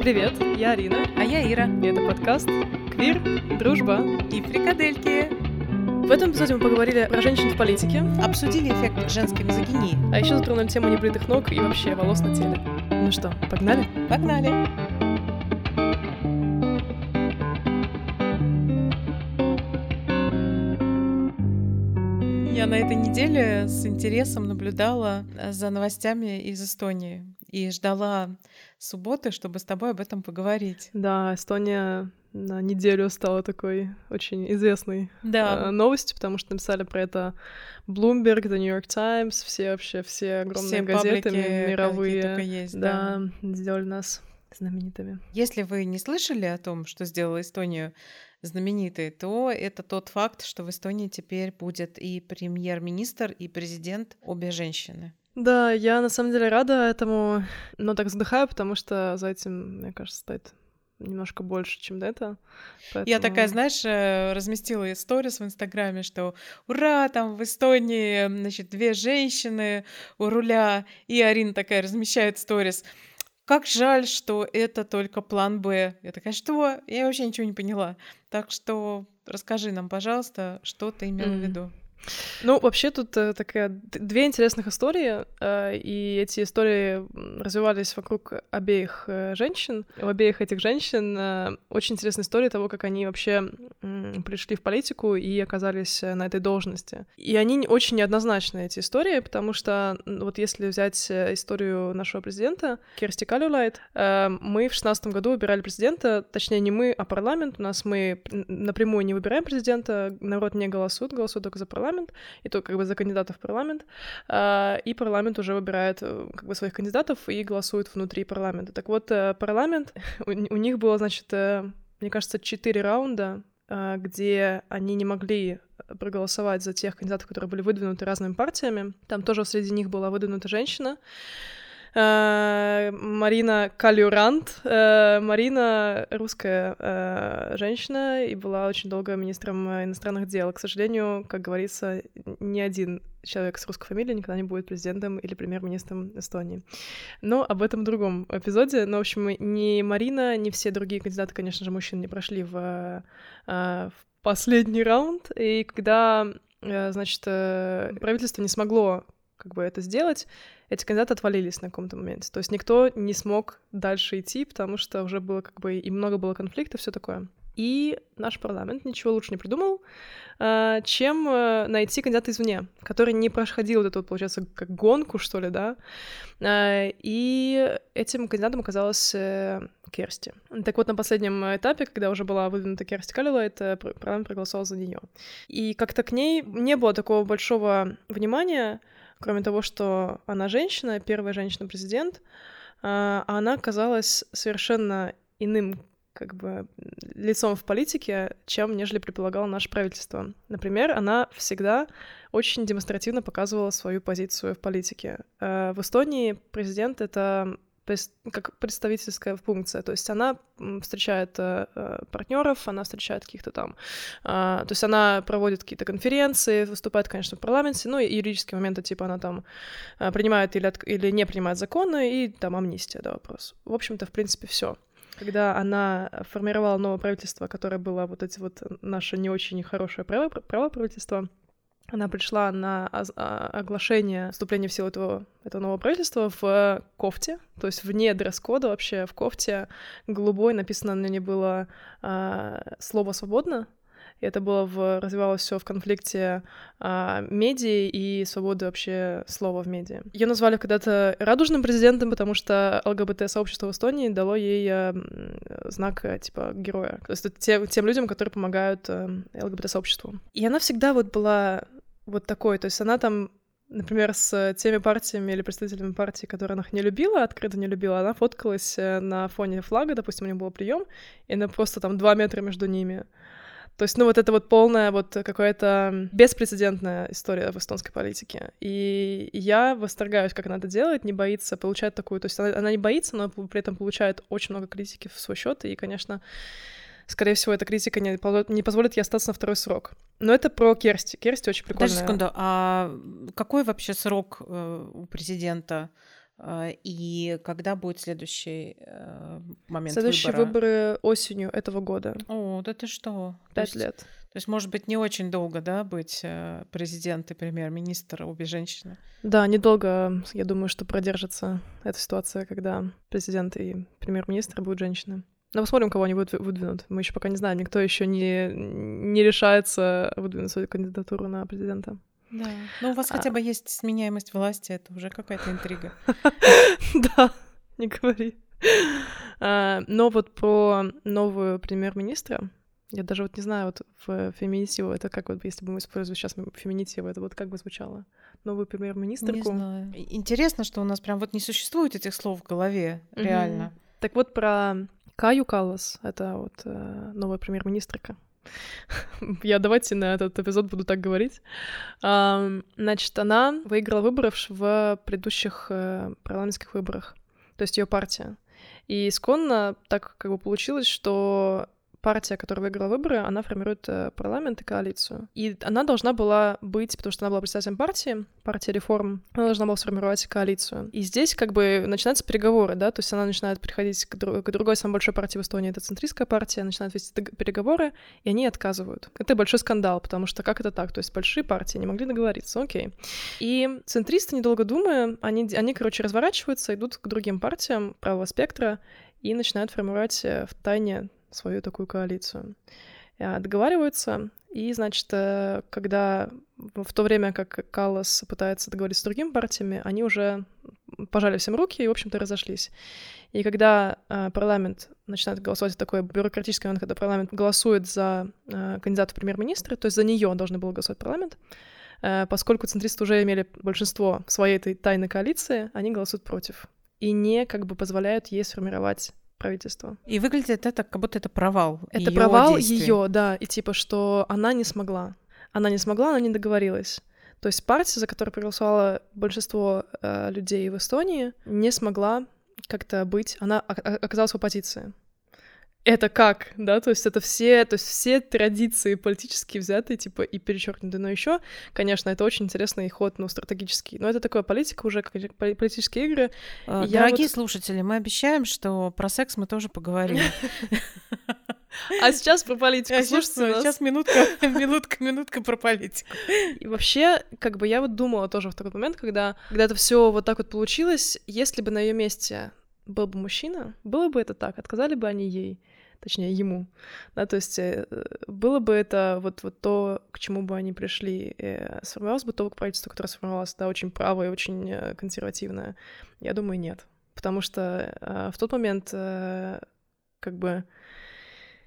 Привет, я Арина. А я Ира. И это подкаст «Квир, дружба и фрикадельки». В этом эпизоде мы поговорили про женщин в политике, обсудили эффект женской мизогинии, а еще затронули тему небритых ног и вообще волос на теле. Ну что, погнали? Погнали! Я на этой неделе с интересом наблюдала за новостями из Эстонии и ждала субботы, чтобы с тобой об этом поговорить. Да, Эстония на неделю стала такой очень известной новостью, потому что написали про это Блумберг, Нью-Йорк Таймс, все огромные газеты мировые. Все паблики есть, да, сделали нас знаменитыми. Если вы не слышали о том, что сделала Эстонию знаменитой, то это тот факт, что в Эстонии теперь будет и премьер-министр, и президент, обе женщины. Да, я на самом деле рада этому, но так вздыхаю, потому что за этим, мне кажется, стоит немножко больше, чем до этого. Поэтому... Я такая, знаешь, разместила сторис в Инстаграме, что ура, там в Эстонии, значит, две женщины у руля, и Арина такая размещает сторис. Как жаль, что это только план Б. Я такая, что? Я вообще ничего не поняла. Так что расскажи нам, пожалуйста, что ты имела в виду. Ну, вообще тут такая две интересных истории, и эти истории развивались вокруг обеих женщин. У обеих этих женщин очень интересная история того, как они вообще пришли в политику и оказались на этой должности. И они очень неоднозначны, эти истории, потому что вот если взять историю нашего президента Керсти Кальюлайд, мы в 16 году выбирали президента, точнее не мы, а парламент. У нас мы напрямую не выбираем президента, народ не голосует, голосует только за парламент. И то как бы за кандидатов в парламент, и парламент уже выбирает как бы своих кандидатов и голосует внутри парламента. Так вот, парламент, у них было, значит, мне кажется, 4 раунда, где они не могли проголосовать за тех кандидатов, которые были выдвинуты разными партиями. Там тоже среди них была выдвинута женщина, Марина Кальюранд. Марина русская женщина и была очень долго министром иностранных дел. К сожалению, как говорится, ни один человек с русской фамилией никогда не будет президентом или премьер-министром Эстонии. Но об этом в другом эпизоде. Но, в общем, ни Марина, ни все другие кандидаты, конечно же, мужчин не прошли в последний раунд. И когда, значит, правительство не смогло как бы это сделать, эти кандидаты отвалились на каком-то моменте. То есть никто не смог дальше идти, потому что уже было как бы и много было конфликтов, все такое. И наш парламент ничего лучше не придумал, чем найти кандидата извне, который не проходил вот эту, получается, как гонку, что ли, да. И этим кандидатом оказалась Керсти. Так вот, на последнем этапе, когда уже была выдвинута Керсти Кальюлайд, парламент проголосовал за нее. И как-то к ней не было такого большого внимания, кроме того, что она женщина, первая женщина-президент, а она оказалась совершенно иным как бы лицом в политике, чем нежели предполагало наше правительство. Например, она всегда очень демонстративно показывала свою позицию в политике. В Эстонии президент — это как представительская функция, то есть она встречает партнеров, она встречает каких-то там, то есть она проводит какие-то конференции, выступает, конечно, в парламенте, ну и юридические моменты, типа она там принимает или не принимает законы, и там амнистия, да, вопрос. В общем-то, в принципе, все. Когда она формировала новое правительство, которое было вот эти вот наше не очень хорошее право правительство, она пришла на оглашение вступления в силу этого нового правительства в кофте, то есть вне дресс-кода вообще, в кофте голубой, написано на ней было слово «свободно», и это было развивалось все в конфликте медиа и свободы вообще слова в медиа. Ее назвали когда-то радужным президентом, потому что ЛГБТ-сообщество в Эстонии дало ей знак типа героя. То есть это тем людям, которые помогают ЛГБТ-сообществу. И она всегда вот была вот такой, то есть она там, например, с теми партиями или представителями партии, которые она не любила, открыто не любила, она фоткалась на фоне флага, допустим, у нее был прием, и она просто там 2 метра между ними. То есть, ну, вот это вот полная вот какая-то беспрецедентная история в эстонской политике. И я восторгаюсь, как она это делает, не боится, получает такую... То есть она не боится, но при этом получает очень много критики в свой счет. И, конечно, скорее всего, эта критика не позволит ей остаться на второй срок. Но это про Керсти. Керсти очень прикольная. Подожди секунду, а какой вообще срок у президента И когда будет следующий момент выбора? Следующие выборы осенью этого года. О, да ты что? 5 лет. То есть, может быть, не очень долго, да, быть президент и премьер-министр обе женщины? Да, недолго, я думаю, что продержится эта ситуация, когда президент и премьер-министр будут женщины. Но посмотрим, кого они выдвинут. Мы еще пока не знаем, никто еще не решается выдвинуть свою кандидатуру на президента. Да, но у вас хотя бы есть сменяемость власти, это уже какая-то интрига. Да, не говори. Но вот про новую премьер-министра, я даже вот не знаю, вот в феминитиву, это как вот, если бы мы использовали сейчас феминитиву, это вот как бы звучало? Новую премьер-министрку? Не знаю. Интересно, что у нас прям вот не существует этих слов в голове, реально. Так вот про Кају Каллас, это вот новая премьер-министрка. Я давайте на этот эпизод буду так говорить. Значит, она выиграла выборы в предыдущих парламентских выборах, то есть ее партия. И исконно так как бы получилось, что партия, которая выиграла выборы, она формирует парламент и коалицию. И она должна была быть, потому что она была представителем партии, партия реформ, она должна была сформировать коалицию. И здесь как бы начинаются переговоры, да, то есть она начинает приходить к другой самой большой партии в Эстонии, это центристская партия, начинает вести переговоры, и они отказывают. Это большой скандал, потому что как это так? То есть большие партии не могли договориться, окей. И центристы, недолго думая, они короче, разворачиваются, идут к другим партиям правого спектра и начинают формировать втайне свою такую коалицию. Договариваются, и, значит, когда в то время, как Каллас пытается договориться с другими партиями, они уже пожали всем руки и, в общем-то, разошлись. И когда парламент начинает голосовать, такой бюрократический момент, когда парламент голосует за кандидата в премьер-министра, то есть за нее должен был голосовать парламент, поскольку центристы уже имели большинство в своей этой тайной коалиции, они голосуют против и не как бы позволяют ей сформировать правительство. И выглядит это, как будто это провал. Это провал ее, да, и типа, что она не смогла. Она не смогла, она не договорилась. То есть партия, за которую проголосовало большинство людей в Эстонии, не смогла как-то быть, она оказалась в оппозиции. Это как, да, то есть это все, то есть все традиции политические взятые, типа, и перечеркнуты, но еще, конечно, это очень интересный ход, но стратегический, но это такая политика уже, как политические игры. Дорогие слушатели, мы обещаем, что про секс мы тоже поговорим. А сейчас про политику. Сейчас минутка про политику. И вообще, как бы я вот думала тоже в такой момент, когда это все вот так вот получилось, если бы на ее месте был бы мужчина, было бы это так, отказали бы они ей, точнее, ему, да, то есть было бы это вот то, к чему бы они пришли, сформировалось бы то правительство, которое сформировалось, да, очень правое, очень консервативное, я думаю, нет, потому что в тот момент, как бы,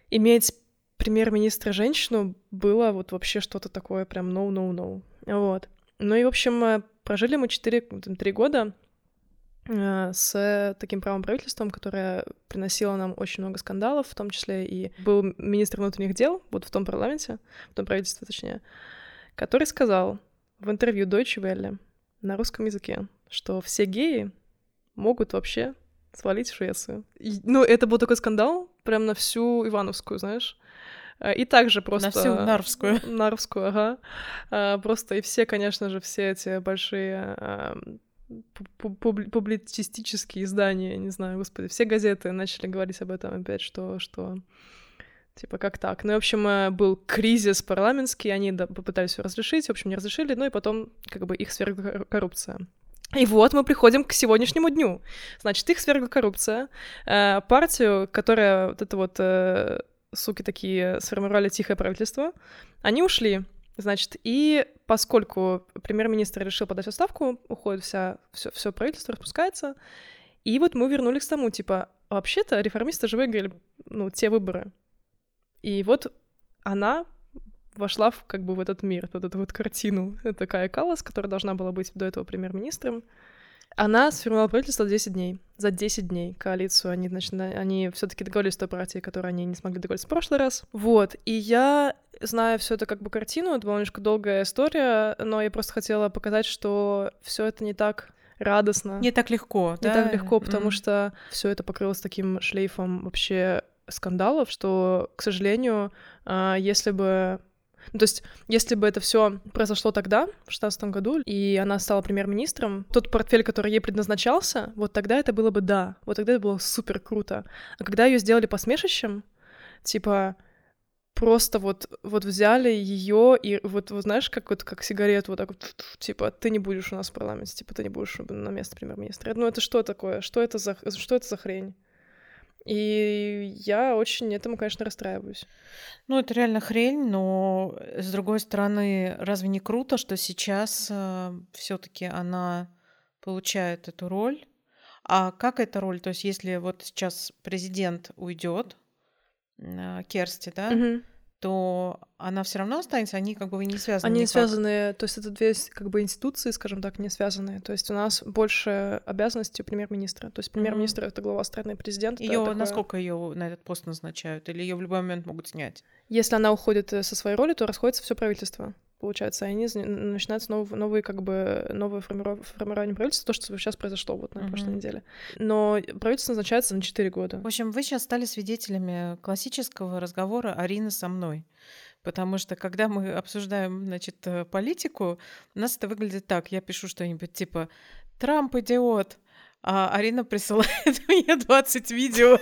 иметь премьер-министра женщину было вот вообще что-то такое прям no-no-no, вот. Ну и, в общем, прожили мы 3 года, с таким правым правительством, которое приносило нам очень много скандалов, в том числе и был министр внутренних дел, вот в том парламенте, в том правительстве, точнее, который сказал в интервью Дойче Велле на русском языке, что все геи могут вообще свалить в Швецию. Ну, это был такой скандал прям на всю Ивановскую, знаешь. И также просто... На всю Нарвскую. Нарвскую, ага. Просто и все, конечно же, все эти большие... публицистические издания, не знаю, господи, все газеты начали говорить об этом опять, что типа как так. Ну и, в общем, был кризис парламентский, они попытались его разрешить, в общем, не разрешили, ну и потом как бы их свергла коррупция. И вот мы приходим к сегодняшнему дню. Значит, их свергла коррупция, партию, которая вот это вот суки такие сформировали тихое правительство, они ушли. Значит, и поскольку премьер-министр решил подать отставку, уходит всё правительство, распускается, и вот мы вернулись к тому, типа, вообще-то реформисты же выиграли, ну, те выборы. И вот она вошла в, как бы, в этот мир, в эту вот картину. Это Каја Каллас, которая должна была быть до этого премьер-министром. Она сформировала правительство 10 дней. За 10 дней коалицию они, значит, они все-таки договорились с той партией, которой они не смогли договориться в прошлый раз. Вот. И я знаю всю эту как бы картину, это была немножко долгая история, но я просто хотела показать, что все это не так радостно. Не так легко, да? Не так легко, потому что все это покрылось таким шлейфом вообще скандалов, что, к сожалению, если бы Ну, то есть, если бы это все произошло тогда, в 2016 году, и она стала премьер-министром, тот портфель, который ей предназначался, вот тогда это было бы да, вот тогда это было супер круто. А когда ее сделали посмешищем, типа просто вот взяли ее и вот знаешь, как сигарету, вот так вот, типа, ты не будешь у нас в парламенте, типа, ты не будешь на место премьер-министра. Ну, это что такое? Что это за хрень? И я очень этому, конечно, расстраиваюсь. Ну, это реально хрень, но, с другой стороны, разве не круто, что сейчас всё-таки она получает эту роль? А как эта роль? То есть если вот сейчас президент уйдет, Керсти, да, угу, то она все равно останется, они как бы не связаны. Они не связаны, то есть это две как бы институции, скажем так, не связанные. То есть у нас больше обязанностей у премьер-министра. То есть премьер-министр — это глава страны, президент. Насколько ее на этот пост назначают? Или ее в любой момент могут снять? Если она уходит со своей роли, то расходится все правительство, получается. И они начинаются новое формирование правительства, то, что сейчас произошло вот на прошлой неделе. Но правительство назначается на 4 года. В общем, вы сейчас стали свидетелями классического разговора Арины со мной. Потому что, когда мы обсуждаем, значит, политику, у нас это выглядит так. Я пишу что-нибудь типа «Трамп идиот», а Арина присылает мне 20 видео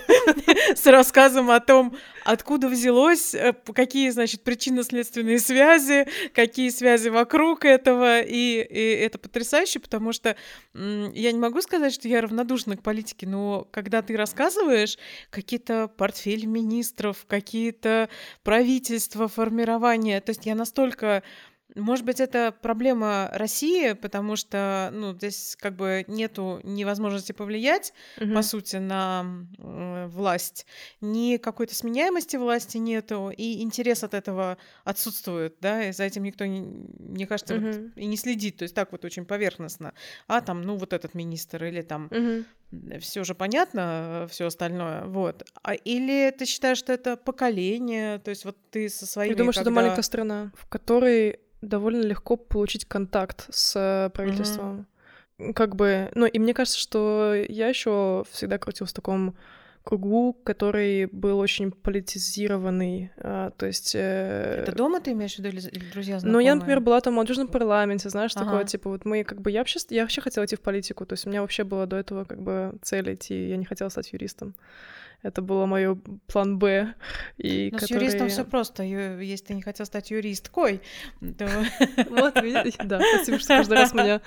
с рассказом о том, откуда взялось, какие, значит, причинно-следственные связи, какие связи вокруг этого, и это потрясающе, потому что я не могу сказать, что я равнодушна к политике, но когда ты рассказываешь какие-то портфели министров, какие-то правительства, формирования, то есть я настолько... Может быть, это проблема России, потому что, ну, здесь как бы нету ни возможности повлиять, по сути, на власть, ни какой-то сменяемости власти нету, и интерес от этого отсутствует, да, и за этим никто, мне кажется, вот, и не следит, то есть так вот очень поверхностно. А там, ну, вот этот министр или там... Все же понятно, все остальное, вот. А или ты считаешь, что это поколение, то есть вот ты со своими... Я думаю, что это маленькая страна, в которой довольно легко получить контакт с правительством. Как бы... Ну, и мне кажется, что я еще всегда крутилась в таком кругу, который был очень политизированный, то есть... Это дома ты имеешь в виду или друзья, знакомые? Ну, я, например, была там в молодежном парламенте, знаешь, такое, типа, вот мы как бы... Я вообще хотела идти в политику, то есть у меня вообще была до этого как бы цель идти, я не хотела стать юристом. Это было моё план «Б». И с юристом все просто. Если ты не хотел стать юристкой, то... Вот, да, спасибо, что каждый раз меня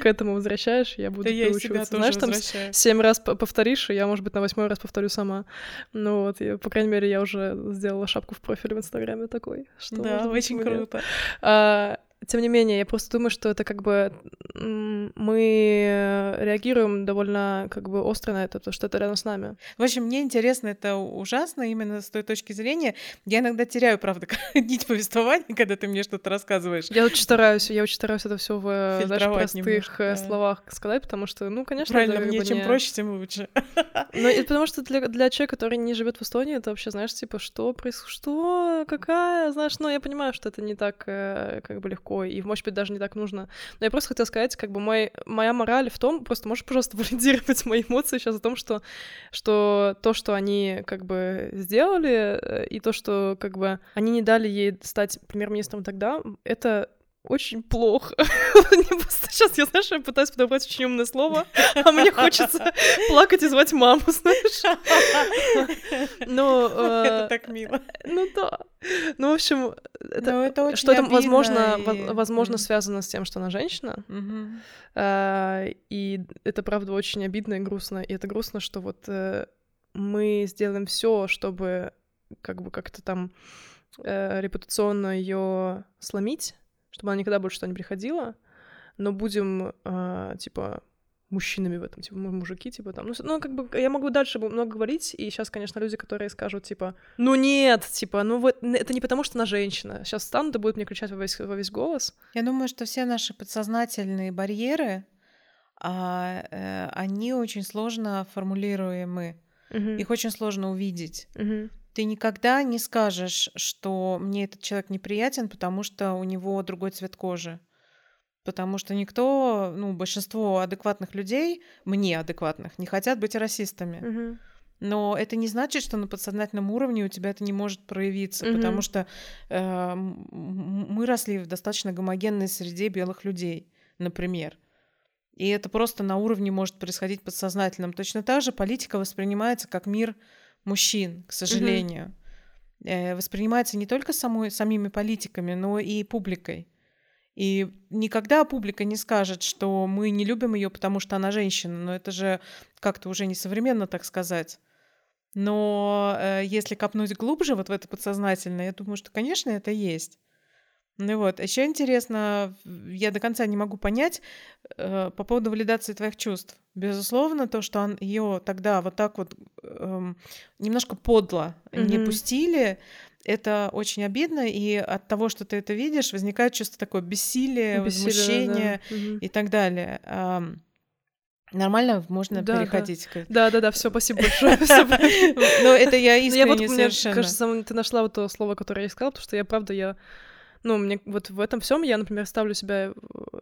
к этому возвращаешь, я буду переучиваться. Знаешь, там 7 раз повторишь, и я, может быть, на 8-й раз повторю сама. Ну вот, по крайней мере, я уже сделала шапку в профиле в Инстаграме такой. Да, очень круто. Тем не менее, я просто думаю, что это как бы мы реагируем довольно как бы остро на это, потому что это рядом с нами. В общем, мне интересно, это ужасно именно с той точки зрения. Я иногда теряю, правда, нить повествования, когда ты мне что-то рассказываешь. Я очень стараюсь это все в простых словах сказать, потому что, ну, конечно, правильно, мне чем проще, тем лучше. Ну, это потому что для человека, который не живет в Эстонии, это вообще, знаешь, типа, что происходит, что, какая, знаешь, ну, я понимаю, что это не так как бы легко. И, может быть, даже не так нужно. Но я просто хотела сказать, как бы моя мораль в том, просто можешь, пожалуйста, валидировать мои эмоции сейчас о том, что то, что они как бы сделали, и то, что как бы они не дали ей стать премьер-министром тогда, это... Очень плохо. Сейчас я, знаешь, я пытаюсь подобрать очень умное слово, а мне хочется плакать и звать маму, знаешь. Это так мило. Ну да. Ну, в общем, что это, возможно, связано с тем, что она женщина. И это, правда, очень обидно и грустно. И это грустно, что вот мы сделаем все, чтобы как бы как-то там репутационно ее сломить, чтобы она никогда больше туда не приходила, но будем, типа, мужчинами в этом, типа, мужики, типа, там. Ну, как бы, я могу дальше много говорить, и сейчас, конечно, люди, которые скажут, типа, ну нет, типа, ну вот, это не потому, что она женщина. Сейчас встанут и будут мне кричать во весь голос. Я думаю, что все наши подсознательные барьеры, они очень сложно формулируемы. Их очень сложно увидеть. Ты никогда не скажешь, что мне этот человек неприятен, потому что у него другой цвет кожи. Потому что большинство адекватных людей, мне адекватных, не хотят быть расистами. Но это не значит, что на подсознательном уровне у тебя это не может проявиться, потому что мы росли в достаточно гомогенной среде белых людей, например. И это просто на уровне может происходить подсознательном. Точно так же политика воспринимается как мир мужчин, к сожалению. Воспринимается не только самими политиками, но и публикой. И никогда публика не скажет, что мы не любим ее, потому что она женщина. Но это же как-то уже несовременно, так сказать. Но если копнуть глубже вот в это подсознательное, я думаю, что, конечно, это есть. Ну вот, еще интересно, я до конца не могу понять по поводу валидации твоих чувств. Безусловно, то, что ее тогда вот так вот немножко подло не пустили, это очень обидно, и от того, что ты это видишь, возникает чувство такое бессилия, возмущения и так далее. Нормально, можно переходить. Да, все, спасибо большое. Но это я искренне совершенно. Мне кажется, ты нашла вот то слово, которое я искала, потому что я, правда, ну, мне вот в этом всем я, например, ставлю себя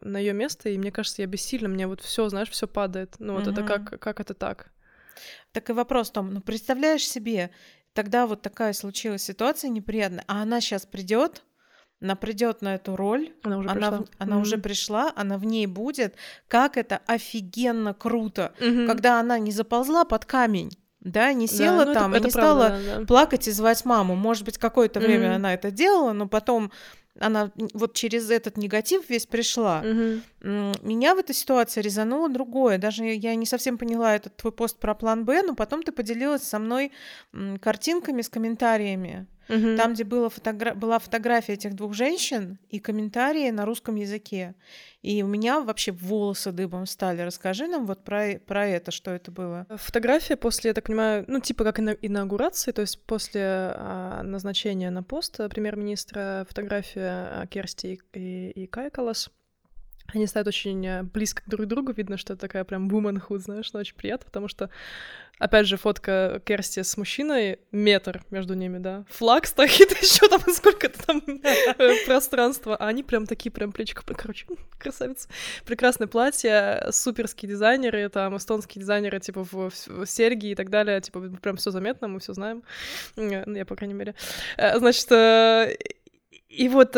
на ее место, и мне кажется, я бессильна, мне вот все, знаешь, все падает. Ну, вот это как это так? Так и вопрос в том, ну, представляешь себе, тогда вот такая случилась ситуация неприятная, а она сейчас придет, она придет на эту роль, она уже пришла, она в ней будет, как это офигенно круто, когда она не заползла под камень. Да, не села там и не стала плакать и звать маму. Может быть, какое-то время она это делала, но потом она вот через этот негатив весь пришла. Меня в этой ситуации резануло другое. Даже я не совсем поняла этот твой пост про план «Б», но потом ты поделилась со мной картинками с комментариями. Там, где была фотография этих двух женщин и комментарии на русском языке. И у меня вообще волосы дыбом стали. Расскажи нам вот про это, что это было. Фотография после, я так понимаю, ну, типа как инаугурации, то есть после назначения на пост премьер-министра, фотография Керсти и Каја Каллас. Они стоят очень близко друг к другу, видно, что это такая прям womanhood, знаешь, но очень приятно, потому что, опять же, фотка Керсти с мужчиной, метр между ними, да, флаг стоит, еще там сколько-то там пространства, а они прям такие, прям плечико, короче, красавицы, прекрасное платье, суперские дизайнеры, там, эстонские дизайнеры, типа, в серьги и так далее, типа, прям все заметно, мы все знаем, ну, я, по крайней мере, значит, и вот...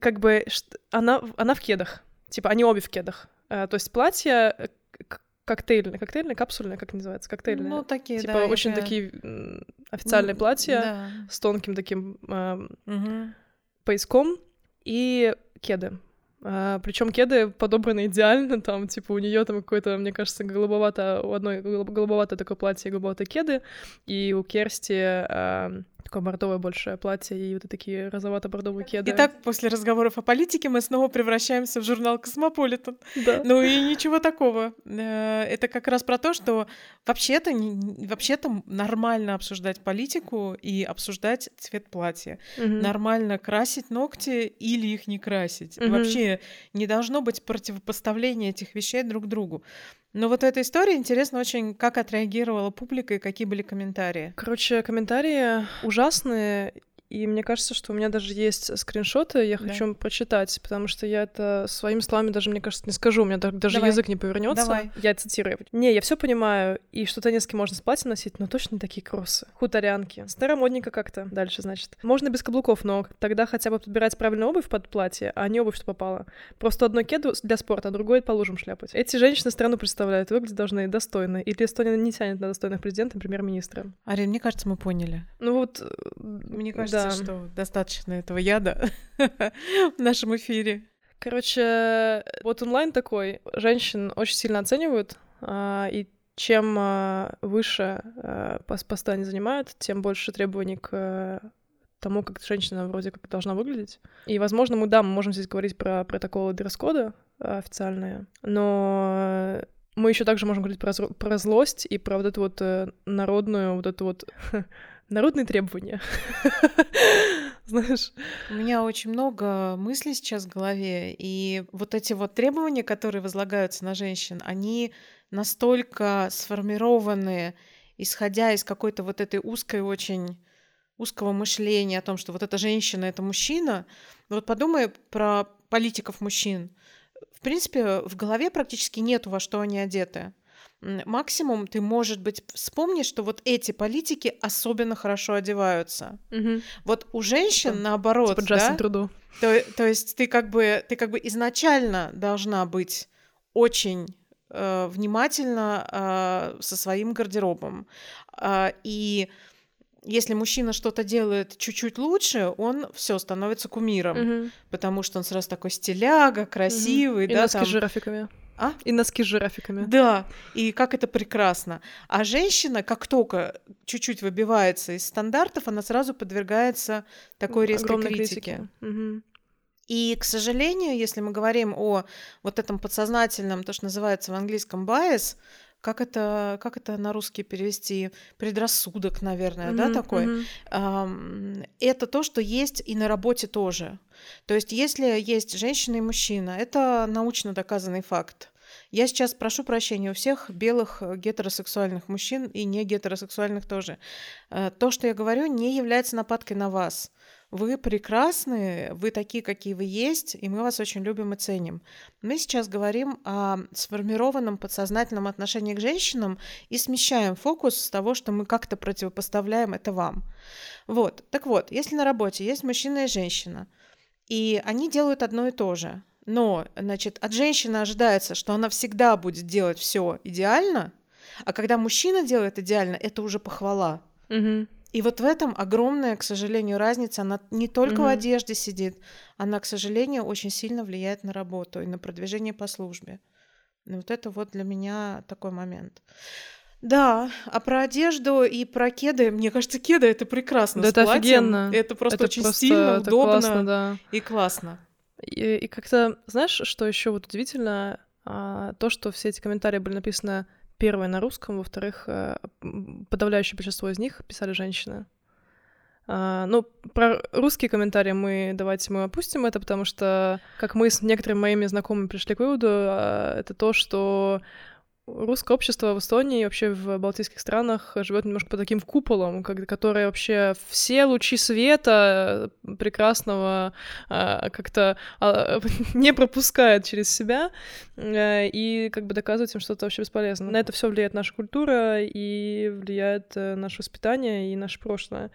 Как бы она в кедах. Типа, они обе в кедах. То есть платье коктейльное, капсульное, как называется, коктейльное. Ну, такие, типа, да. Очень такие официальные платья с тонким таким пояском и кеды. Причем кеды подобраны идеально, там, типа, у нее там какое-то, мне кажется, у одной голубоватое такое платье и голубоватые кеды, и у Керсти такое бордовое большее платье, и вот такие розовато-бордовые кеды. Итак, после разговоров о политике мы снова превращаемся в журнал «Космополитен». Да. Ну и ничего такого. Это как раз про то, что вообще-то нормально обсуждать политику и обсуждать цвет платья. Нормально красить ногти или их не красить. Вообще не должно быть противопоставления этих вещей друг другу. Но вот в этой истории интересно очень, как отреагировала публика и какие были комментарии. Короче, комментарии ужасные, и мне кажется, что у меня даже есть скриншоты, я хочу прочитать, потому что я это своими словами даже, мне кажется, не скажу, у меня даже язык не повернется. Я цитирую. «Не, я все понимаю, и что тенниски можно с платьем носить, но точно не такие кроссы. Хуторянки. Старомодненько как-то». Дальше, значит. «Можно без каблуков, но тогда хотя бы подбирать правильную обувь под платье, а не обувь, что попало. Просто одно кеду для спорта, а другое по лужам шляпать. Эти женщины страну представляют, выглядеть должны достойно. Или Эстония не тянет на достойных президента, премьер-министра». Арин, мне кажется, мы поняли. Ну вот... Мне кажется, что достаточно этого яда в нашем эфире. Короче, вот онлайн такой. Женщин очень сильно оценивают, и чем выше поста они занимают, тем больше требований к тому, как женщина вроде как должна выглядеть. И, возможно, мы можем здесь говорить про протоколы дресс-кода официальные, но... Мы еще также можем говорить про злость и про вот эту вот народные требования. Знаешь? У меня очень много мыслей сейчас в голове, и вот эти вот требования, которые возлагаются на женщин, они настолько сформированы, исходя из какой-то вот этой очень узкого мышления о том, что вот эта женщина — это мужчина. Но вот подумай про политиков мужчин. В принципе, в голове практически нету, во что они одеты. максимум ты, может быть, вспомнишь, что вот эти политики особенно хорошо одеваются. Угу. Вот у женщин что? Наоборот, типа да? Труду. То есть ты как бы изначально должна быть очень внимательна со своим гардеробом. И если мужчина что-то делает чуть-чуть лучше, он все становится кумиром, угу. потому что он сразу такой стиляга, красивый. Угу. И да, носки там... с жирафиками. И носки с жирафиками. Да, и как это прекрасно. А женщина, как только чуть-чуть выбивается из стандартов, она сразу подвергается такой резкой критике. Угу. И, к сожалению, если мы говорим о вот этом подсознательном, то, что называется в английском bias, как это на русский перевести? Предрассудок, наверное, да, такой. Mm-hmm. Это то, что есть и на работе тоже. То есть если есть женщина и мужчина, это научно доказанный факт. Я сейчас прошу прощения у всех белых гетеросексуальных мужчин и не гетеросексуальных тоже. То, что я говорю, не является нападкой на вас. Вы прекрасны, вы такие, какие вы есть, и мы вас очень любим и ценим. Мы сейчас говорим о сформированном подсознательном отношении к женщинам и смещаем фокус с того, что мы как-то противопоставляем это вам. Вот. Так вот, если на работе есть мужчина и женщина, и они делают одно и то же, но, значит, от женщины ожидается, что она всегда будет делать все идеально, а когда мужчина делает идеально, это уже похвала. Угу. И вот в этом огромная, к сожалению, разница. Она не только в одежде сидит, она, к сожалению, очень сильно влияет на работу и на продвижение по службе. И вот это вот для меня такой момент. Да, а про одежду и про кеды, мне кажется, кеды — это прекрасно. Да, с это платьем. Офигенно. Это просто это очень просто стильно, удобно классно, да. И классно. И как-то, знаешь, что еще вот удивительно? То, что все эти комментарии были написаны... Первое на русском, во-вторых, подавляющее большинство из них писали женщины. Ну, про русские комментарии мы опустим это, потому что, как мы с некоторыми моими знакомыми пришли к выводу, это то, что русское общество в Эстонии и вообще в балтийских странах живет немножко под таким куполом, который вообще все лучи света прекрасного как-то не пропускает через себя и как бы доказывать им что-то вообще бесполезно. На это все влияет наша культура и влияет наше воспитание и наше прошлое.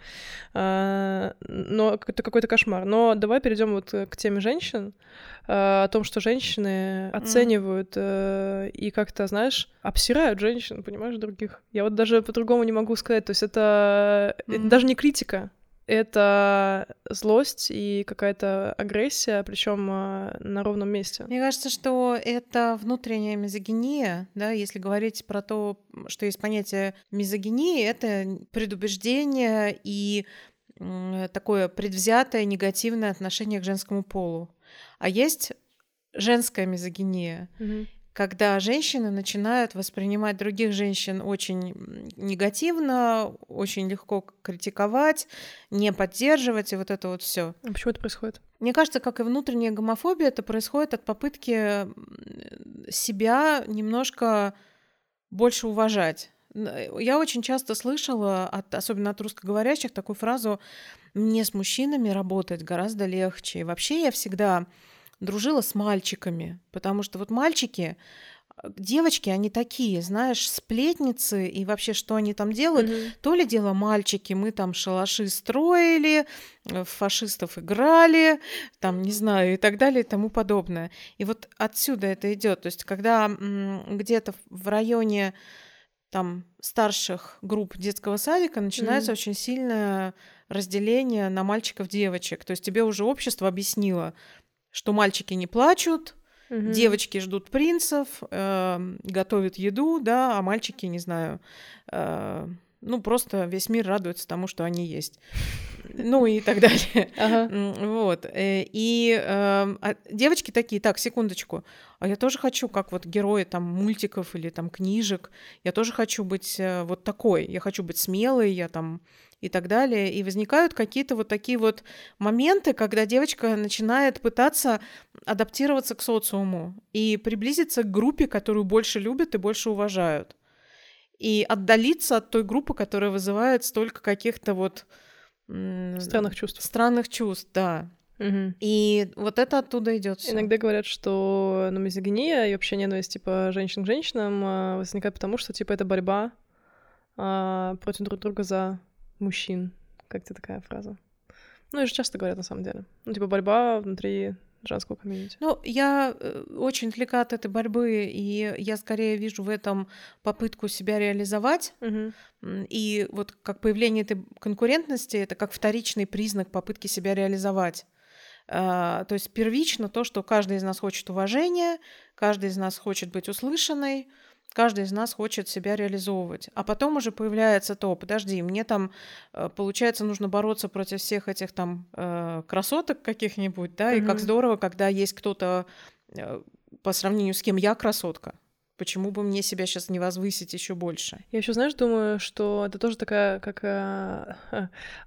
Но это какой-то кошмар. Но давай перейдем вот к теме женщин, о том, что женщины оценивают и как-то, знаешь, обсирают женщин, понимаешь, других. Я вот даже по-другому не могу сказать. То есть это даже не критика, это злость и какая-то агрессия, причем на ровном месте. Мне кажется, что это внутренняя мизогиния, да, если говорить про то, что есть понятие мизогинии, это предубеждение и такое предвзятое негативное отношение к женскому полу. А есть женская мизогиния. Mm-hmm. Когда женщины начинают воспринимать других женщин очень негативно, очень легко критиковать, не поддерживать, и вот это вот все. А почему это происходит? Мне кажется, как и внутренняя гомофобия, это происходит от попытки себя немножко больше уважать. Я очень часто слышала, особенно от русскоговорящих, такую фразу: «Мне с мужчинами работать гораздо легче». И вообще я всегда... дружила с мальчиками, потому что вот мальчики, девочки, они такие, знаешь, сплетницы, и вообще, что они там делают, то ли дело мальчики, мы там шалаши строили, фашистов играли, там, не знаю, и так далее, и тому подобное. И вот отсюда это идет, то есть когда где-то в районе там старших групп детского садика начинается очень сильное разделение на мальчиков-девочек, то есть тебе уже общество объяснило, что мальчики не плачут, девочки ждут принцев, готовят еду, да, а мальчики, не знаю, просто весь мир радуется тому, что они есть. Ну и так далее. Ага. Вот. И девочки такие: так, секундочку, а я тоже хочу, как вот герои там мультиков или там книжек, я тоже хочу быть вот такой, я хочу быть смелой, я там... и так далее. И возникают какие-то вот такие вот моменты, когда девочка начинает пытаться адаптироваться к социуму и приблизиться к группе, которую больше любят и больше уважают. И отдалиться от той группы, которая вызывает столько каких-то вот... странных чувств. Странных чувств, да. Угу. И вот это оттуда идет. Иногда говорят, что мизогиния и вообще ненависть типа женщин к женщинам возникает потому, что типа это борьба против друг друга за мужчин. Как тебе такая фраза? Ну, и же часто говорят на самом деле. Ну, типа борьба внутри женского комьюнити. Ну, я очень далека от этой борьбы, и я скорее вижу в этом попытку себя реализовать. Угу. И вот как появление этой конкурентности, это как вторичный признак попытки себя реализовать. То есть первично то, что каждый из нас хочет уважения, каждый из нас хочет быть услышанной, каждый из нас хочет себя реализовывать. А потом уже появляется то, подожди, мне там, получается, нужно бороться против всех этих там красоток каких-нибудь, да, и как здорово, когда есть кто-то, по сравнению с кем я красотка. Почему бы мне себя сейчас не возвысить еще больше? Я еще, знаешь, думаю, что это тоже такая, как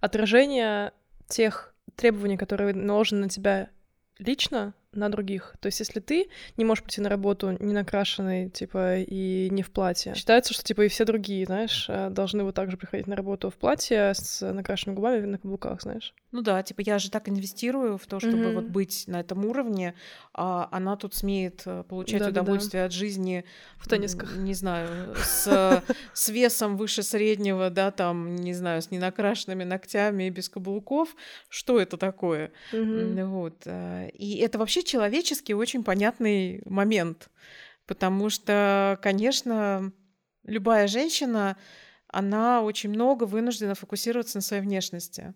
отражение тех требований, которые наложены на тебя лично, на других. То есть, если ты не можешь прийти на работу не накрашенной, типа, и не в платье, считается, что, типа, и все другие, знаешь, должны вот так же приходить на работу в платье с накрашенными губами на каблуках, знаешь. Ну да, типа, я же так инвестирую в то, чтобы вот быть на этом уровне, а она тут смеет получать удовольствие от жизни в теннисках. Не знаю, с весом выше среднего, да, там, не знаю, с ненакрашенными ногтями и без каблуков. Что это такое? Вот. И это вообще человеческий очень понятный момент, потому что, конечно, любая женщина, она очень много вынуждена фокусироваться на своей внешности.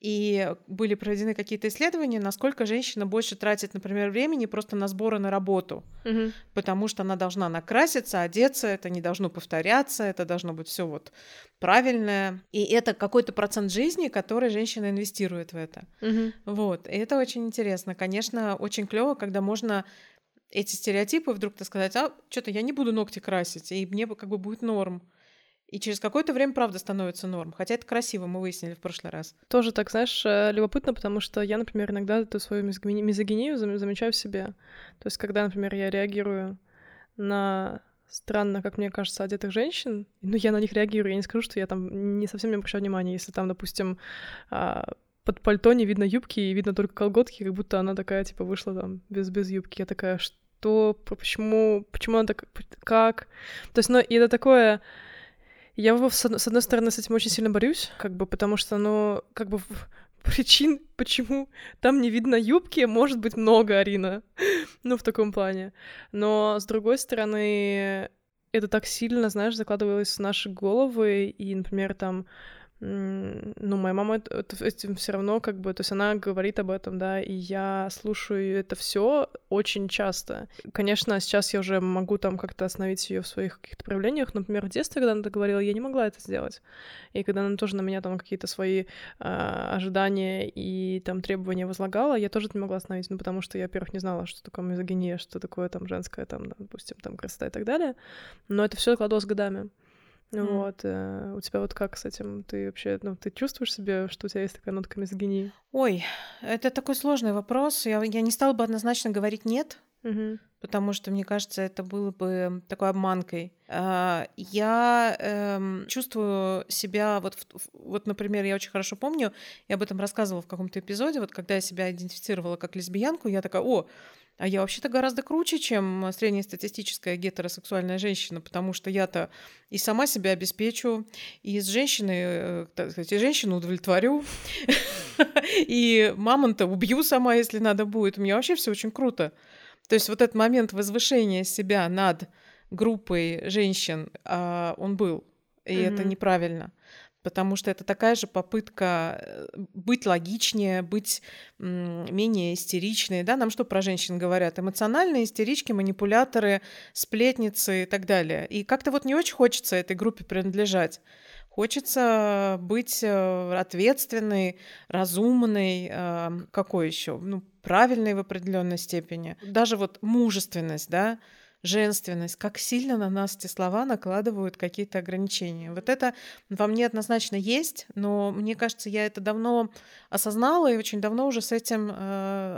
И были проведены какие-то исследования, насколько женщина больше тратит, например, времени просто на сборы на работу, потому что она должна накраситься, одеться, это не должно повторяться, это должно быть все вот правильное. И это какой-то процент жизни, который женщина инвестирует в это. Вот. И это очень интересно. Конечно, очень клево, когда можно эти стереотипы вдруг-то сказать, а, что-то я не буду ногти красить, и мне как бы будет норм. И через какое-то время, правда, становится норм. Хотя это красиво, мы выяснили в прошлый раз. Тоже так, знаешь, любопытно, потому что я, например, иногда эту свою мизогинию замечаю в себе. То есть, когда, например, я реагирую на странно, как мне кажется, одетых женщин, но я на них реагирую, я не скажу, что я там не совсем не обращаю внимания, если там, допустим, под пальто не видно юбки и видно только колготки, как будто она такая, типа, вышла там без юбки. Я такая, что? Почему она так? Как? То есть, ну, и это такое... Я, с одной стороны, с этим очень сильно борюсь, как бы, потому что, ну, как бы, причин, почему там не видно юбки, может быть много, Арина, ну, в таком плане. Но, с другой стороны, это так сильно, знаешь, закладывалось в наши головы, и, например, там, ну, моя мама этим все равно, как бы, то есть она говорит об этом, да, и я слушаю это все очень часто. Конечно, сейчас я уже могу там как-то остановить ее в своих каких-то проявлениях, например, в детстве, когда она это говорила, я не могла это сделать, и когда она тоже на меня там какие-то свои ожидания и там требования возлагала, я тоже это не могла остановить, ну, потому что я, во-первых, не знала, что такое мизогиния, что такое там женская, там, да, допустим, там красота и так далее, но это все кладу с годами. Вот. У тебя вот как с этим? Ты вообще, ну, ты чувствуешь себя, что у тебя есть такая нотка мизогинии? Ой, это такой сложный вопрос. Я не стала бы однозначно говорить «нет», потому что, мне кажется, это было бы такой обманкой. Я чувствую себя... Вот, например, я очень хорошо помню, я об этом рассказывала в каком-то эпизоде, вот когда я себя идентифицировала как лесбиянку, я такая, а я вообще-то гораздо круче, чем среднестатистическая гетеросексуальная женщина, потому что я-то и сама себя обеспечу, и с женщиной, так сказать, и женщину удовлетворю, и мамонта убью сама, если надо будет. У меня вообще все очень круто. То есть вот этот момент возвышения себя над группой женщин, он был, и это неправильно. Потому что это такая же попытка быть логичнее, быть менее истеричной. Да? Нам что про женщин говорят? Эмоциональные истерички, манипуляторы, сплетницы и так далее. И как-то вот не очень хочется этой группе принадлежать. Хочется быть ответственной, разумной, какой еще? Ну, правильной в определенной степени. Даже вот мужественность, да? женственность, как сильно на нас эти слова накладывают какие-то ограничения. Вот это во мне однозначно есть, но мне кажется, я это давно осознала и очень давно уже с этим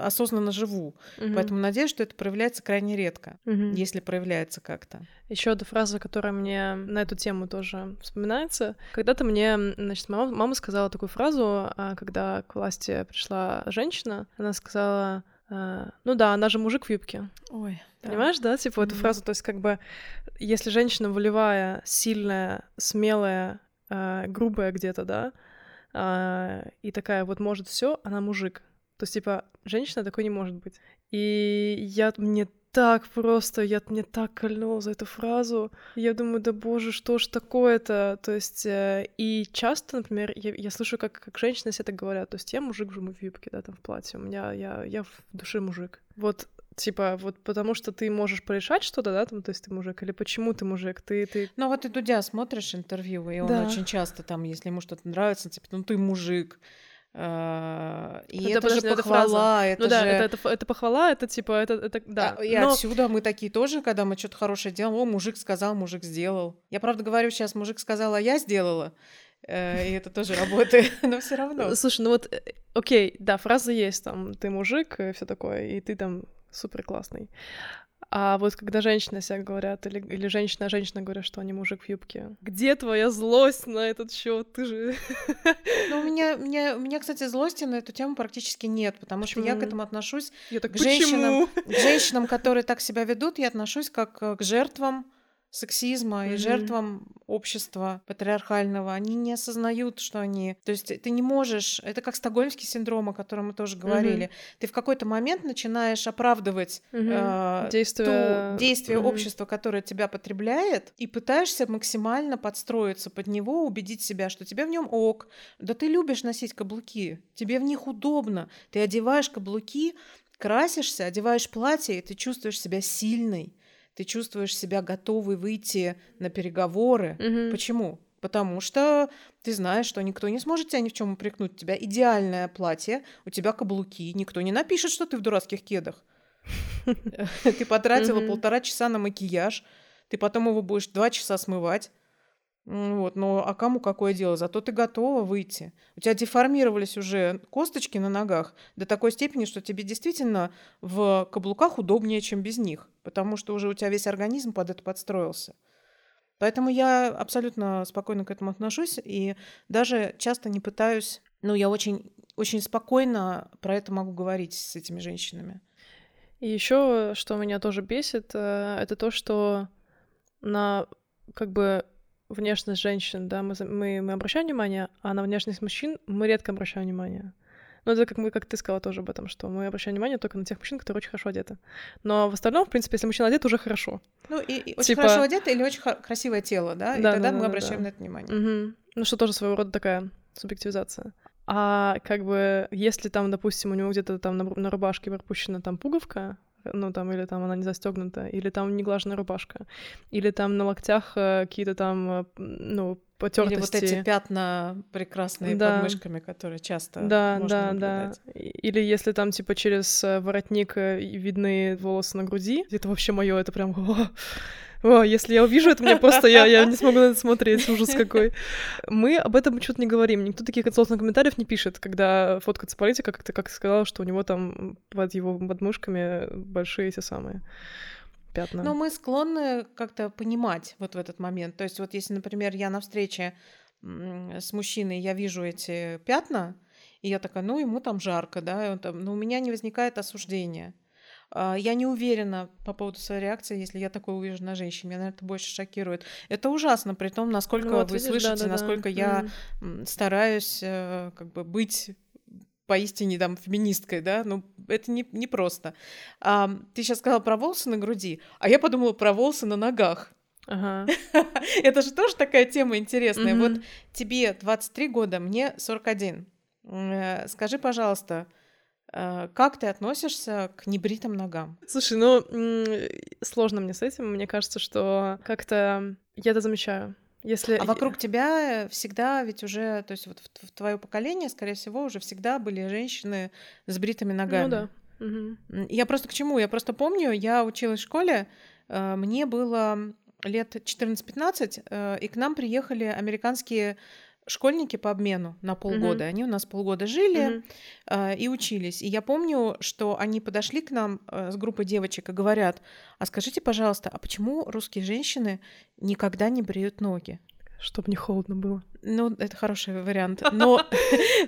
осознанно живу. Угу. Поэтому надеюсь, что это проявляется крайне редко, угу. если проявляется как-то. Еще одна фраза, которая мне на эту тему тоже вспоминается. Когда-то мне, значит, мама сказала такую фразу, когда к власти пришла женщина, она сказала... ну да, она же мужик в юбке. Ой, понимаешь, да? Типа эту фразу, то есть как бы если женщина волевая, сильная, смелая, грубая где-то, да, и такая вот может все, она мужик. То есть типа женщина такой не может быть. И мне так кольнуло за эту фразу. Я думаю, да боже, что ж такое-то? То есть, и часто, например, я слышу, как женщины себе так говорят. То есть я мужик в юбке, да, там в платье. У меня я в душе мужик. Вот, типа, вот потому что ты можешь порешать что-то, да, там, то есть ты мужик, или почему ты мужик, ты... Ну вот и Дудя смотришь интервью, и он очень часто там, если ему что-то нравится, типа, ну ты мужик. И это же похвала, это похвала, это типа, это да. И отсюда мы такие тоже, когда мы что-то хорошее делаем, о, мужик сказал, мужик сделал. Я, правда, говорю сейчас, мужик сказал, а я сделала. И это тоже работает, но все равно. Слушай, ну вот, окей, да, фраза есть, там, ты мужик, все такое, и ты там супер классный. А вот когда женщина себя говорят, или женщина говорят, что они мужик в юбке. Где твоя злость на этот счет? Ты же... Ну, у меня, кстати, злости на эту тему практически нет, потому что я к этому отношусь... Я так, к женщинам, которые так себя ведут, я отношусь как к жертвам сексизма и жертвам общества патриархального. Они не осознают, что они... То есть ты не можешь... Это как стокгольмский синдром, о котором мы тоже говорили. Ты в какой-то момент начинаешь оправдывать действие общества, которое тебя потребляет, и пытаешься максимально подстроиться под него, убедить себя, что тебе в нем ок. Да ты любишь носить каблуки, тебе в них удобно. Ты одеваешь каблуки, красишься, одеваешь платье, и ты чувствуешь себя сильной. Ты чувствуешь себя готовой выйти на переговоры. Угу. Почему? Потому что ты знаешь, что никто не сможет тебя ни в чем упрекнуть. У тебя идеальное платье, у тебя каблуки, никто не напишет, что ты в дурацких кедах. Ты потратила 1,5 часа на макияж, ты потом его будешь 2 часа смывать. Вот, ну а кому какое дело? Зато ты готова выйти. У тебя деформировались уже косточки на ногах до такой степени, что тебе действительно в каблуках удобнее, чем без них, потому что уже у тебя весь организм под это подстроился. Поэтому я абсолютно спокойно к этому отношусь и даже часто не пытаюсь... Ну, я очень, очень спокойно про это могу говорить с этими женщинами. И еще, что меня тоже бесит, это то, что на как бы... внешность женщин, да, мы обращаем внимание, а на внешность мужчин мы редко обращаем внимание. Ну, это как ты сказала тоже об этом, что мы обращаем внимание только на тех мужчин, которые очень хорошо одеты. Но в остальном, в принципе, если мужчина одет, уже хорошо. Ну, и очень хорошо одет или очень красивое тело, да? И да, тогда мы обращаем на это внимание. Угу. Ну, что тоже своего рода такая субъективизация. А как бы, если там, допустим, у него где-то там на рубашке пропущена там пуговка, ну, там, или там она не застегнута, или там не глаженная рубашка, или там на локтях какие-то там, ну, потертости. Или вот эти пятна прекрасные под мышками, которые часто можно наблюдать. Да. Или если там, типа, через воротник видны волосы на груди, это вообще моё, это прям... О, если я увижу это, мне просто я не смогу на это смотреть, ужас какой. Мы об этом что-то не говорим, никто таких консультантных комментариев не пишет, когда фоткается политик, как сказала, что у него там под его подмышками большие те самые пятна. Но мы склонны как-то понимать вот в этот момент. То есть вот если, например, я на встрече с мужчиной, я вижу эти пятна, и я такая, ну ему там жарко, да, и он там, но у меня не возникает осуждения. Я не уверена по поводу своей реакции, если я такое увижу на женщине. Меня, наверное, это больше шокирует. Это ужасно, при том, насколько слышите, насколько я стараюсь как бы быть поистине там феминисткой, да? Ну, это не просто. Ты сейчас сказала про волосы на груди, а я подумала про волосы на ногах. Ага. Это же тоже такая тема интересная. Mm-hmm. Вот тебе 23 года, мне 41. Скажи, пожалуйста, как ты относишься к небритым ногам? Слушай, сложно мне с этим. Мне кажется, что как-то я это замечаю. А вокруг тебя всегда ведь уже, то есть вот в твое поколение, скорее всего, уже всегда были женщины с бритыми ногами. Ну да. Угу. Я просто к чему? Я просто помню, я училась в школе, Мне было лет 14-15, и к нам приехали американские школьники по обмену на полгода. Они у нас полгода жили и учились. И я помню, что они подошли к нам с группой девочек и говорят: а скажите, пожалуйста, а почему русские женщины никогда не бреют ноги? Чтобы не холодно было. Ну, это хороший вариант. Но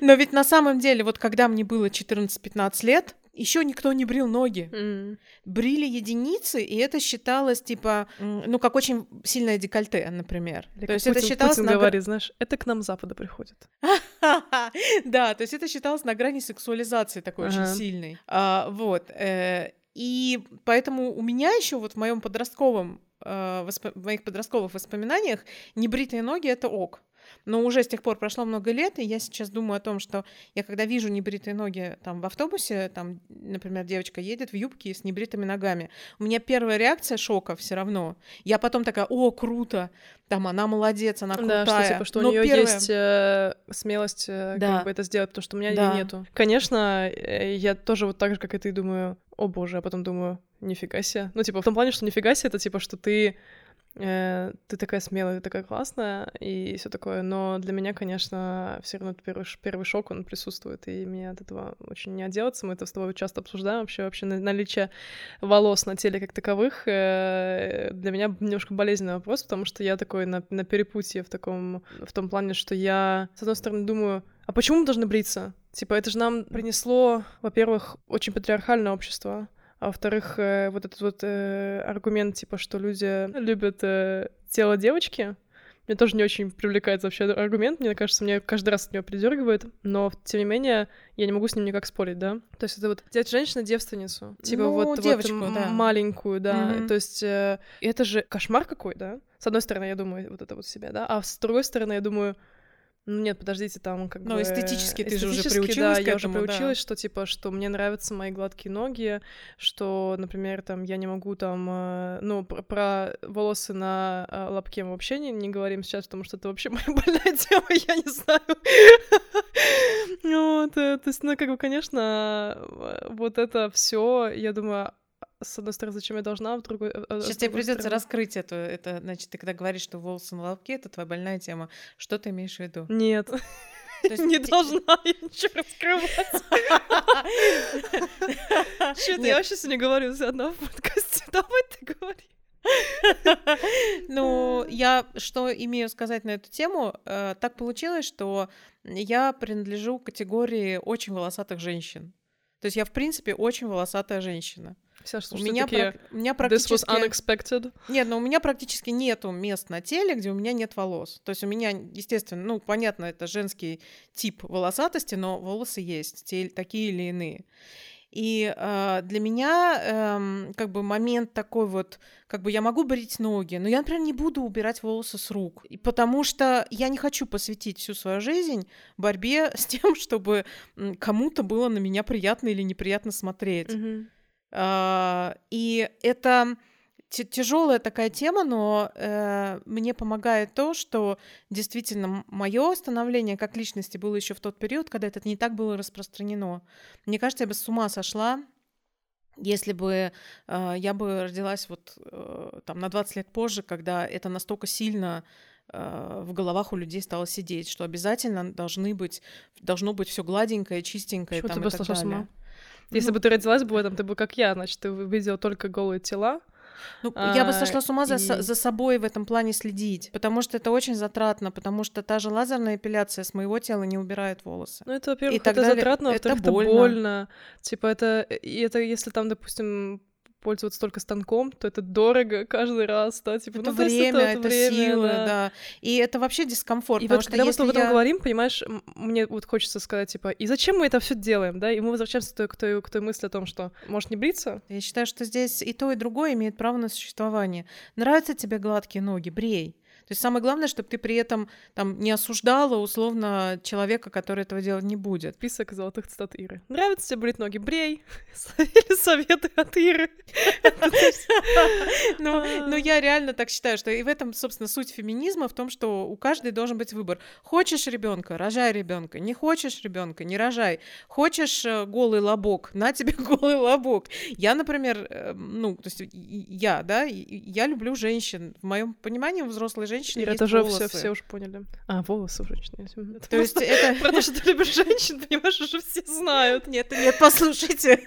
ведь на самом деле, вот когда мне было 14-15 лет, еще никто не брил ноги. Брили единицы, и это считалось, типа, ну, как очень сильное декольте, например. Или то есть Путин, это считалось... Путин говорит, знаешь, это к нам с Запада приходит. Да, то есть это считалось на грани сексуализации такой очень сильной. Вот. И поэтому у меня еще вот в моем подростковом в моих подростковых воспоминаниях небритые ноги — это ок. Но уже с тех пор прошло много лет, и я сейчас думаю о том, что я когда вижу небритые ноги там в автобусе, там, например, девочка едет в юбке с небритыми ногами, у меня первая реакция шока все равно. Я потом такая: о, круто, там, она молодец, она крутая. Да, что, типа, что у нее есть смелость как бы это сделать, потому что у меня ее нету. Конечно, я тоже вот так же, как и ты, думаю: о боже, а потом думаю: нифига себе. Ну, типа, в том плане, что нифига себе, это типа, что ты такая смелая, ты такая классная и все такое. Но для меня, конечно, все равно первый шок, он присутствует, и мне от этого очень не отделаться. Мы это с тобой часто обсуждаем, вообще наличие волос на теле как таковых. Для меня немножко болезненный вопрос, потому что я такой на перепутье в том плане, что я, с одной стороны, думаю: а почему мы должны бриться? Типа, это же нам принесло, во-первых, очень патриархальное общество, а во-вторых, вот этот вот аргумент, типа, что люди любят тело девочки, мне тоже не очень привлекает вообще аргумент, мне кажется, меня каждый раз от него придёргивает, но, тем не менее, я не могу с ним никак спорить, да? То есть это вот взять женщину-девственницу, типа, ну, вот девочку, вот, да, маленькую, да, то есть это же кошмар какой, да? С одной стороны, я думаю, вот это вот себя, да, а с другой стороны, я думаю... Ну нет, подождите, там как бы... Ну, эстетически ты же уже приучилась к этому, я уже приучилась, что типа, что мне нравятся мои гладкие ноги, что, например, там, я не могу там... Ну, про волосы на лобке мы вообще не говорим сейчас, потому что это вообще моя больная тема, я не знаю. То есть, ну, как бы, конечно, вот это все, я думаю... С одной стороны, зачем я должна, в другой... Сейчас тебе придется раскрыть это. Значит, ты когда говоришь, что волосы на лобке — это твоя больная тема, что ты имеешь в виду? Нет. Не должна я ничего раскрывать. Что-то я вообще сегодня говорю одна в подкасте. Давай ты говори. Ну, я что имею сказать на эту тему? Так получилось, что я принадлежу к категории очень волосатых женщин. То есть я, в принципе, очень волосатая женщина. Саша, у меня практически... This was unexpected. Нет, но у меня практически нету мест на теле, где у меня нет волос. То есть у меня, естественно, ну, понятно, это женский тип волосатости, но волосы есть, те, такие или иные. И для меня как бы момент такой вот, как бы я могу брить ноги, но я, например, не буду убирать волосы с рук, потому что я не хочу посвятить всю свою жизнь борьбе с тем, чтобы кому-то было на меня приятно или неприятно смотреть. И это тяжелая такая тема, но мне помогает то, что действительно мое становление как личности было еще в тот период, когда это не так было распространено. Мне кажется, я бы с ума сошла, если бы я бы родилась вот там на 20 лет позже, когда это настолько сильно в головах у людей стало сидеть, что обязательно должно быть все гладенькое, чистенькое. Почему там, ты и так далее. С ума? Если бы ты родилась бы в этом, ты бы как я, значит, ты видела только голые тела. Ну, я бы сошла с ума за собой в этом плане следить, потому что это очень затратно, потому что та же лазерная эпиляция с моего тела не убирает волосы. Ну, это, во-первых, это затратно, во-вторых, это больно. Типа, это если там, допустим, пользоваться только станком, то это дорого каждый раз, да, типа... Это ну, время, это время, силы, да. И это вообще дискомфорт. И вот когда мы об этом говорим, понимаешь, мне вот хочется сказать, типа, и зачем мы это все делаем, да, и мы возвращаемся к той мысли о том, что может не бриться. Я считаю, что здесь и то, и другое имеет право на существование. Нравятся тебе гладкие ноги — брей. То есть самое главное, чтобы ты при этом там не осуждала условно человека, который этого делать не будет. Список золотых цитат Иры. Нравится тебе брить ноги? Брей. Или советы от Иры. Но я реально так считаю, что и в этом, собственно, суть феминизма в том, что у каждой должен быть выбор. Хочешь ребенка, рожай ребенка. Не хочешь ребенка, не рожай. Хочешь голый лобок, на тебе голый лобок. Я, например, я люблю женщин. В моем понимании у взрослой женщины Ира, есть тоже волосы. Все уже поняли. А, волосы у женщин. То есть это... Потому что ты любишь женщин, понимаешь, уже все знают. Нет, послушайте.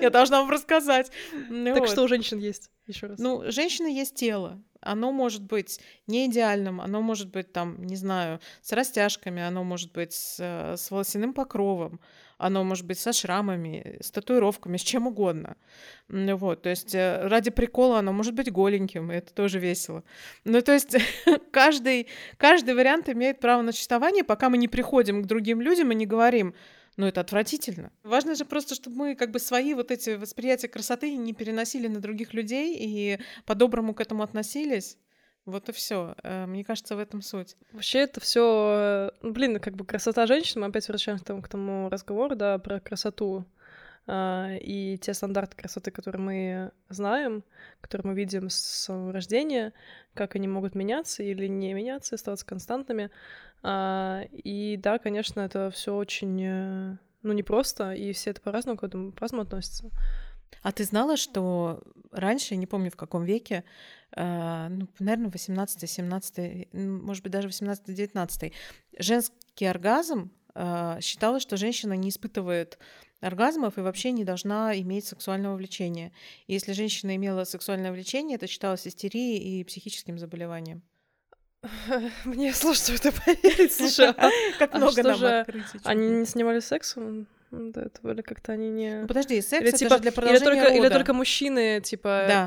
Я должна вам рассказать. Так что у женщин есть? Еще раз. Ну, женщины есть тело. Оно может быть не идеальным, оно может быть, там, не знаю, с растяжками, оно может быть с волосяным покровом, оно может быть со шрамами, с татуировками, с чем угодно. Вот, то есть ради прикола оно может быть голеньким, и это тоже весело. Ну, то есть каждый вариант имеет право на существование, пока мы не приходим к другим людям и не говорим, это отвратительно. Важно же просто, чтобы мы как бы свои вот эти восприятия красоты не переносили на других людей и по-доброму к этому относились. Вот и все. Мне кажется, в этом суть. Вообще это все, красота женщин. Мы опять возвращаемся к тому разговору, да, про красоту и те стандарты красоты, которые мы знаем, которые мы видим с рождения, как они могут меняться или не меняться, оставаться константными. И да, конечно, это все очень, непросто, и все это по-разному к этому по-разному относятся. А ты знала, что раньше, не помню в каком веке, наверное, 18-17, может быть, даже 18-19, женский оргазм считалось, что женщина не испытывает оргазмов и вообще не должна иметь сексуального влечения. И если женщина имела сексуальное влечение, это считалось истерией и психическим заболеванием. Мне сложно в это поверить. Слушай, как много нам открытий. Они не снимали секс? Да, это были как-то они не... Подожди, секс или, это типа, же для продолжения рода. Или только мужчины,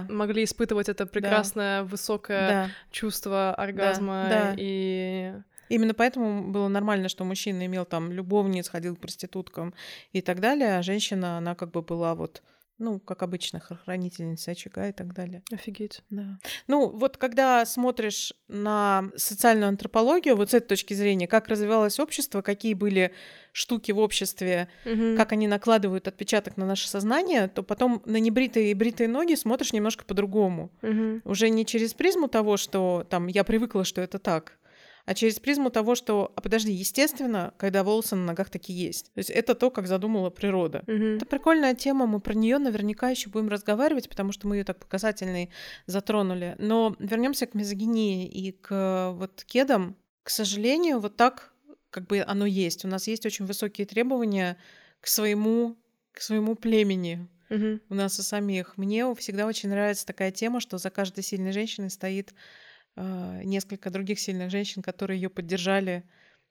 могли испытывать это прекрасное, высокое чувство оргазма и... Именно поэтому было нормально, что мужчина имел там любовниц, ходил к проституткам и так далее, а женщина, она как бы была вот... как обычно, хранительница очага и так далее. Офигеть. Да. Когда смотришь на социальную антропологию, вот с этой точки зрения, как развивалось общество, какие были штуки в обществе, как они накладывают отпечаток на наше сознание, то потом на небритые и бритые ноги смотришь немножко по-другому. Уже не через призму того, что там я привыкла, что это так, а через призму того, что, естественно, когда волосы на ногах такие есть. То есть это то, как задумала природа. Это прикольная тема, мы про нее наверняка еще будем разговаривать, потому что мы ее так показательно затронули. Но вернемся к мизогинии и к кедам. К сожалению, вот так как бы оно есть. У нас есть очень высокие требования к своему племени. У нас у самих. Мне всегда очень нравится такая тема, что за каждой сильной женщиной стоит несколько других сильных женщин, которые ее поддержали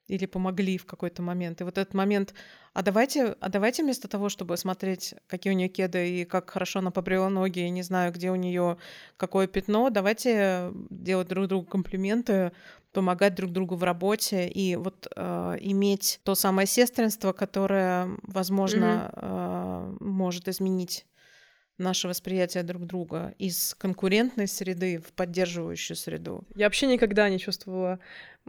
или помогли в какой-то момент. И вот этот момент, а давайте вместо того, чтобы смотреть, какие у нее кеды и как хорошо она побрила ноги, и не знаю, где у нее какое пятно, давайте делать друг другу комплименты, помогать друг другу в работе и иметь то самое сестринство, которое, возможно, может изменить наше восприятие друг друга из конкурентной среды в поддерживающую среду. Я вообще никогда не чувствовала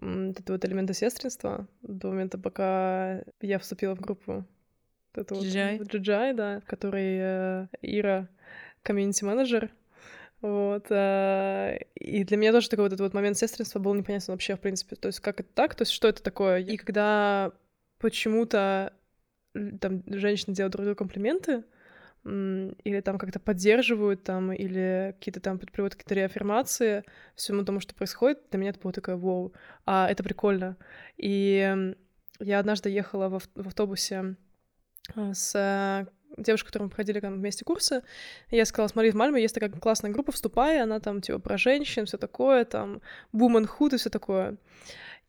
этого элемента сестринства до момента, пока я вступила в группу Джиджай, в которой Ира комьюнити-менеджер. И для меня тоже такой этот момент сестринства был непонятен вообще, в принципе. То есть как это так? То есть что это такое? И когда почему-то там женщины делают друг другу комплименты, или там как-то поддерживают, там, или какие-то там приводят какие-то реаффирмации всему тому, что происходит, для меня это было такое «воу», а это прикольно. И я однажды ехала в автобусе с девушкой, которой мы проходили вместе курсы, и я сказала: смотри, в Мальме есть такая классная группа «Вступай», она там типа про женщин, все такое, там womanhood и все такое.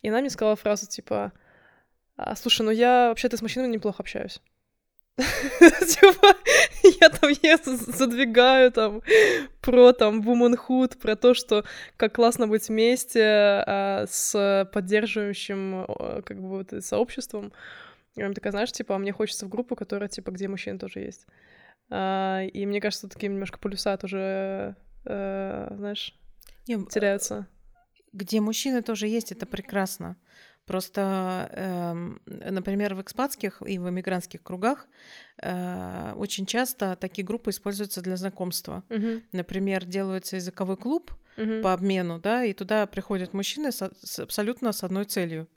И она мне сказала фразу типа: слушай, я вообще-то с мужчинами неплохо общаюсь. Я там задвигаю про womanhood, про то, что как классно быть вместе с поддерживающим сообществом. И он такая, знаешь, мне хочется в группу, которая где мужчины тоже есть. И мне кажется, такие немножко полюса тоже, знаешь, теряются. Где мужчины тоже есть, это прекрасно. Просто, например, в экспатских и в эмигрантских кругах очень часто такие группы используются для знакомства. Uh-huh. Например, делается языковой клуб uh-huh. по обмену, да, и туда приходят мужчины абсолютно с одной целью —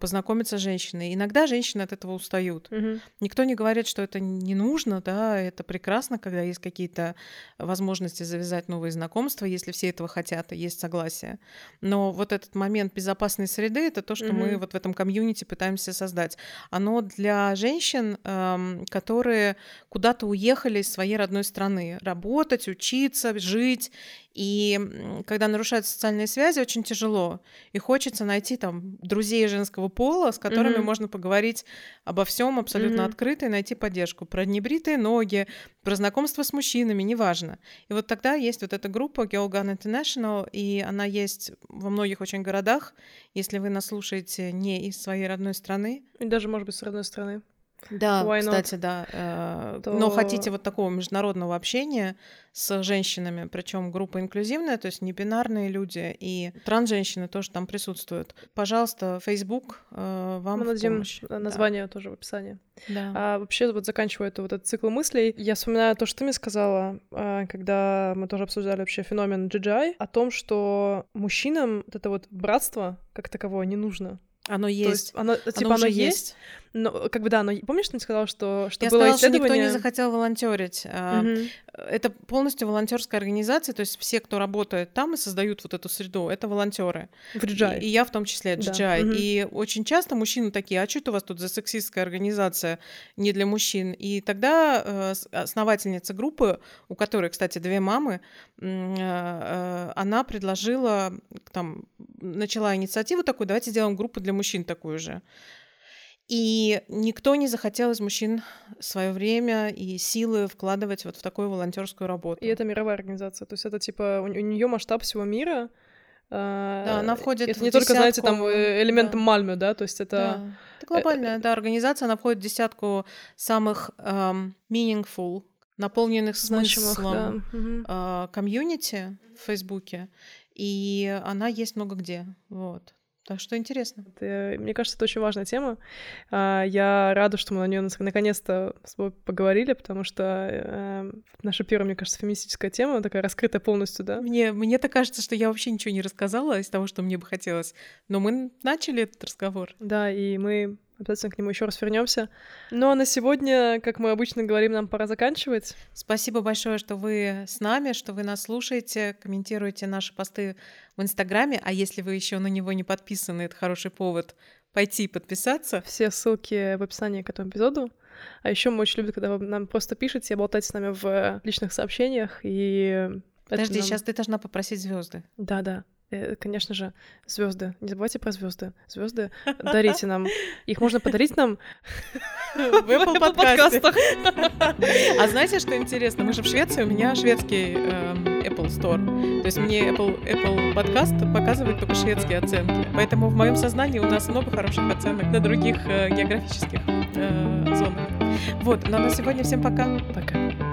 познакомиться с женщиной. Иногда женщины от этого устают. Uh-huh. Никто не говорит, что это не нужно, да, это прекрасно, когда есть какие-то возможности завязать новые знакомства, если все этого хотят, и есть согласие. Но вот этот момент безопасной среды — это то, что uh-huh. мы вот в этом комьюнити пытаемся создать. Оно для женщин, которые куда-то уехали из своей родной страны — работать, учиться, жить. И когда нарушаются социальные связи, очень тяжело. И хочется найти там друзей женского пола, с которыми mm-hmm. можно поговорить обо всем абсолютно mm-hmm. открыто и найти поддержку. Про небритые ноги, про знакомство с мужчинами, неважно. И вот тогда есть вот эта группа Girl Gone International, и она есть во многих очень городах, если вы нас слушаете не из своей родной страны. И даже, может быть, с родной страны. Да, кстати, да. То... Но хотите вот такого международного общения с женщинами, причем группа инклюзивная, то есть небинарные люди и транс-женщины тоже там присутствуют. Пожалуйста, Facebook вам мы в помощь. Название да. тоже в описании. Да. А вообще вот заканчивая вот этот цикл мыслей, я вспоминаю то, что ты мне сказала, когда мы тоже обсуждали вообще феномен GGI, о том, что мужчинам вот это вот братство как таковое не нужно. Оно есть. То есть оно есть. Но, как бы, да, но помнишь, ты сказала, что было исследование? Я сказала, что никто не захотел волонтерить. Mm-hmm. Это полностью волонтерская организация, то есть все, кто работает там и создают вот эту среду, это волонтеры. В GGI. И я в том числе, GGI. Да. Mm-hmm. И очень часто мужчины такие, а что это у вас тут за сексистская организация не для мужчин? И тогда основательница группы, у которой, кстати, две мамы, она предложила, там, начала инициативу такую, давайте сделаем группу для мужчин такую же. И никто не захотел из мужчин свое время и силы вкладывать вот в такую волонтерскую работу. И это мировая организация, то есть это типа у нее масштаб всего мира. Да, она входит это в не десятку... только, знаете, там элементом да. Мальме, да, то есть это... Да. Это глобальная да, организация, она входит в десятку самых meaningful, наполненных смыслом комьюнити в Фейсбуке, и она есть много где, вот. Так что интересно. Мне кажется, это очень важная тема. Я рада, что мы на нее наконец-то с тобой поговорили, потому что наша первая, мне кажется, феминистическая тема, такая раскрытая полностью, да? Мне-то кажется, что я вообще ничего не рассказала из того, что мне бы хотелось. Но мы начали этот разговор. Да, и мы обязательно к нему еще раз вернемся. Ну а на сегодня, как мы обычно говорим, нам пора заканчивать. Спасибо большое, что вы с нами, что вы нас слушаете, комментируете наши посты в Инстаграме. А если вы еще на него не подписаны, это хороший повод пойти подписаться. Все ссылки в описании к этому эпизоду. А еще мы очень любим, когда вы нам просто пишете, болтаете с нами в личных сообщениях. И подожди, сейчас ты должна попросить звезды. Да. Конечно же, звезды. Не забывайте про звезды. Звезды дарите нам. Их можно подарить нам в Apple подкастах. А знаете, что интересно? Мы же в Швеции, у меня шведский Apple Store. То есть мне Apple подкаст показывает только шведские оценки. Поэтому в моем сознании у нас много хороших оценок на других географических зонах. Вот, но на сегодня всем пока. Пока.